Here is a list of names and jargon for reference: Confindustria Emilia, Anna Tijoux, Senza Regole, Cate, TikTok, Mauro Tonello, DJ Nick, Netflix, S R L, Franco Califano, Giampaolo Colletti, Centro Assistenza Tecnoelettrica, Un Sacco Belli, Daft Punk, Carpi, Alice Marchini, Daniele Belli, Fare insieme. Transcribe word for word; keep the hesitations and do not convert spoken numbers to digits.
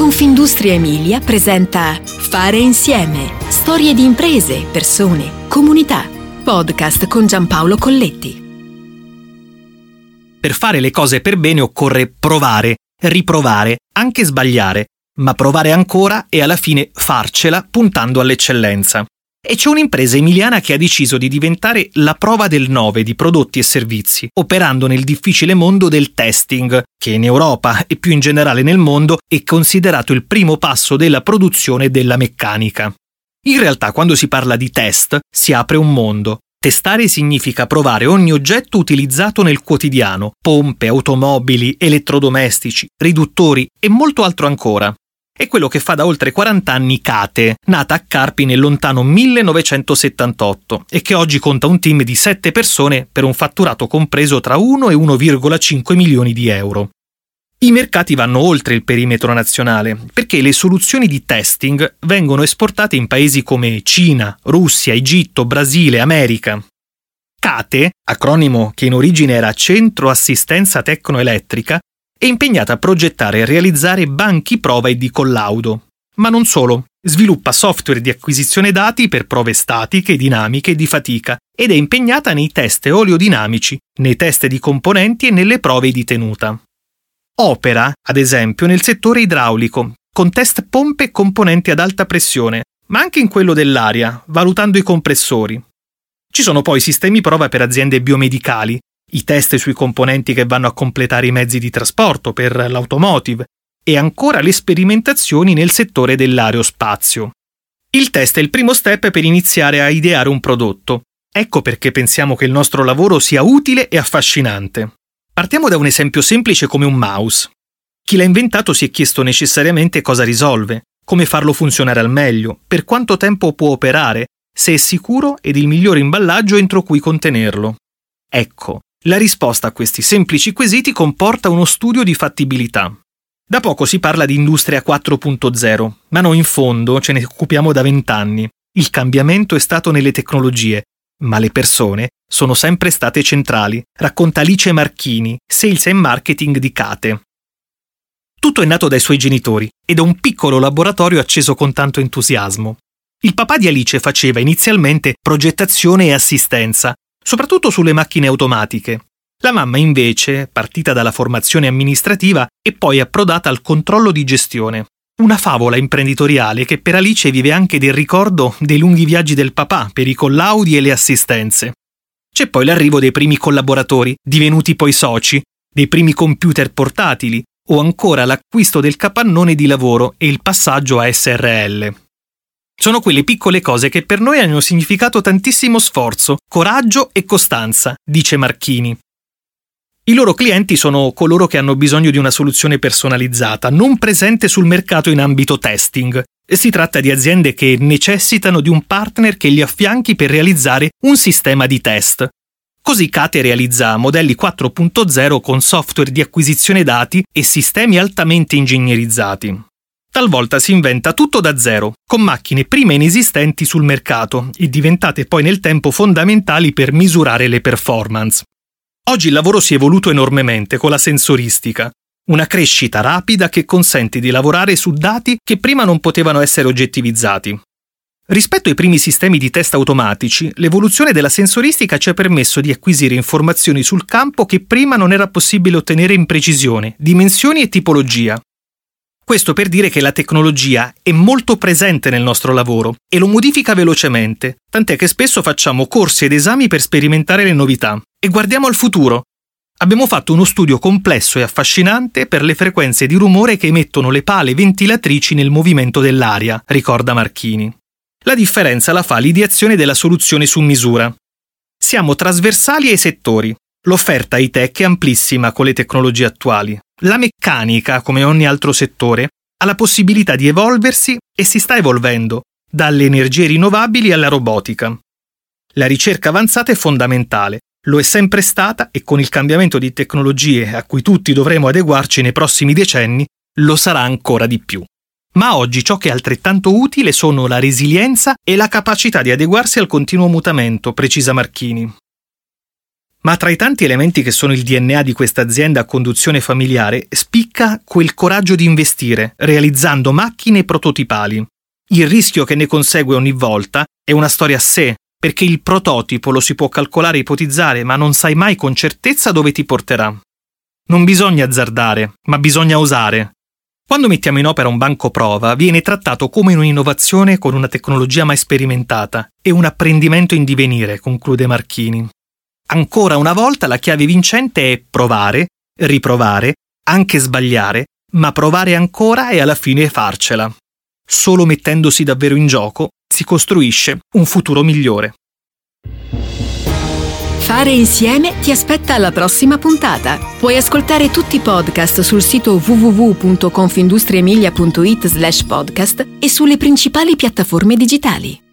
Confindustria Emilia presenta Fare insieme. Storie di imprese, persone, comunità. Podcast con Giampaolo Colletti. Per fare le cose per bene occorre provare, riprovare, anche sbagliare, ma provare ancora e alla fine farcela puntando all'eccellenza. E c'è un'impresa emiliana che ha deciso di diventare la prova del nove di prodotti e servizi, operando nel difficile mondo del testing, che in Europa e più in generale nel mondo è considerato il primo passo della produzione della meccanica. In realtà, quando si parla di test, si apre un mondo. Testare significa provare ogni oggetto utilizzato nel quotidiano: pompe, automobili, elettrodomestici, riduttori e molto altro ancora. È quello che fa da oltre quaranta anni Cate, nata a Carpi nel lontano millenovecentosettantotto e che oggi conta un team di sette persone per un fatturato compreso tra uno e uno virgola cinque milioni di euro. I mercati vanno oltre il perimetro nazionale, perché le soluzioni di testing vengono esportate in paesi come Cina, Russia, Egitto, Brasile, America. Cate, acronimo che in origine era Centro Assistenza Tecnoelettrica, è impegnata a progettare e realizzare banchi prova e di collaudo. Ma non solo. Sviluppa software di acquisizione dati per prove statiche, dinamiche e di fatica ed è impegnata nei test oleodinamici, nei test di componenti e nelle prove di tenuta. Opera, ad esempio, nel settore idraulico, con test pompe e componenti ad alta pressione, ma anche in quello dell'aria, valutando i compressori. Ci sono poi sistemi prova per aziende biomedicali, i test sui componenti che vanno a completare i mezzi di trasporto per l'automotive e ancora le sperimentazioni nel settore dell'aerospazio. Il test è il primo step per iniziare a ideare un prodotto. Ecco perché pensiamo che il nostro lavoro sia utile e affascinante. Partiamo da un esempio semplice come un mouse. Chi l'ha inventato si è chiesto necessariamente cosa risolve, come farlo funzionare al meglio, per quanto tempo può operare, se è sicuro ed il migliore imballaggio entro cui contenerlo. Ecco. La risposta a questi semplici quesiti comporta uno studio di fattibilità. Da poco si parla di Industria quattro punto zero, ma noi in fondo ce ne occupiamo da vent'anni. Il cambiamento è stato nelle tecnologie, ma le persone sono sempre state centrali, racconta Alice Marchini, Sales and Marketing di Cate. Tutto è nato dai suoi genitori e da un piccolo laboratorio acceso con tanto entusiasmo. Il papà di Alice faceva inizialmente progettazione e assistenza, soprattutto sulle macchine automatiche. La mamma invece, partita dalla formazione amministrativa, è poi approdata al controllo di gestione. Una favola imprenditoriale che per Alice vive anche del ricordo dei lunghi viaggi del papà per i collaudi e le assistenze. C'è poi l'arrivo dei primi collaboratori, divenuti poi soci, dei primi computer portatili o ancora l'acquisto del capannone di lavoro e il passaggio a S R L. Sono quelle piccole cose che per noi hanno significato tantissimo sforzo, coraggio e costanza, dice Marchini. I loro clienti sono coloro che hanno bisogno di una soluzione personalizzata, non presente sul mercato in ambito testing. Si tratta di aziende che necessitano di un partner che li affianchi per realizzare un sistema di test. Così Cate realizza modelli quattro punto zero con software di acquisizione dati e sistemi altamente ingegnerizzati. Talvolta si inventa tutto da zero, con macchine prima inesistenti sul mercato e diventate poi nel tempo fondamentali per misurare le performance. Oggi il lavoro si è evoluto enormemente con la sensoristica, una crescita rapida che consente di lavorare su dati che prima non potevano essere oggettivizzati. Rispetto ai primi sistemi di test automatici, l'evoluzione della sensoristica ci ha permesso di acquisire informazioni sul campo che prima non era possibile ottenere in precisione, dimensioni e tipologia. Questo per dire che la tecnologia è molto presente nel nostro lavoro e lo modifica velocemente, tant'è che spesso facciamo corsi ed esami per sperimentare le novità e guardiamo al futuro. Abbiamo fatto uno studio complesso e affascinante per le frequenze di rumore che emettono le pale ventilatrici nel movimento dell'aria, ricorda Marchini. La differenza la fa l'ideazione della soluzione su misura. Siamo trasversali ai settori. L'offerta high-tech è amplissima con le tecnologie attuali. La meccanica, come ogni altro settore, ha la possibilità di evolversi e si sta evolvendo, dalle energie rinnovabili alla robotica. La ricerca avanzata è fondamentale, lo è sempre stata e con il cambiamento di tecnologie a cui tutti dovremo adeguarci nei prossimi decenni, lo sarà ancora di più. Ma oggi ciò che è altrettanto utile sono la resilienza e la capacità di adeguarsi al continuo mutamento, precisa Marchini. Ma tra i tanti elementi che sono il D N A di questa azienda a conduzione familiare, spicca quel coraggio di investire, realizzando macchine prototipali. Il rischio che ne consegue ogni volta è una storia a sé, perché il prototipo lo si può calcolare e ipotizzare, ma non sai mai con certezza dove ti porterà. Non bisogna azzardare, ma bisogna osare. Quando mettiamo in opera un banco prova, viene trattato come un'innovazione con una tecnologia mai sperimentata e un apprendimento in divenire, conclude Marchini. Ancora una volta la chiave vincente è provare, riprovare, anche sbagliare, ma provare ancora e alla fine farcela. Solo mettendosi davvero in gioco si costruisce un futuro migliore. Fare insieme ti aspetta alla prossima puntata. Puoi ascoltare tutti i podcast sul sito w w w punto confindustria emilia punto i t slash podcast e sulle principali piattaforme digitali.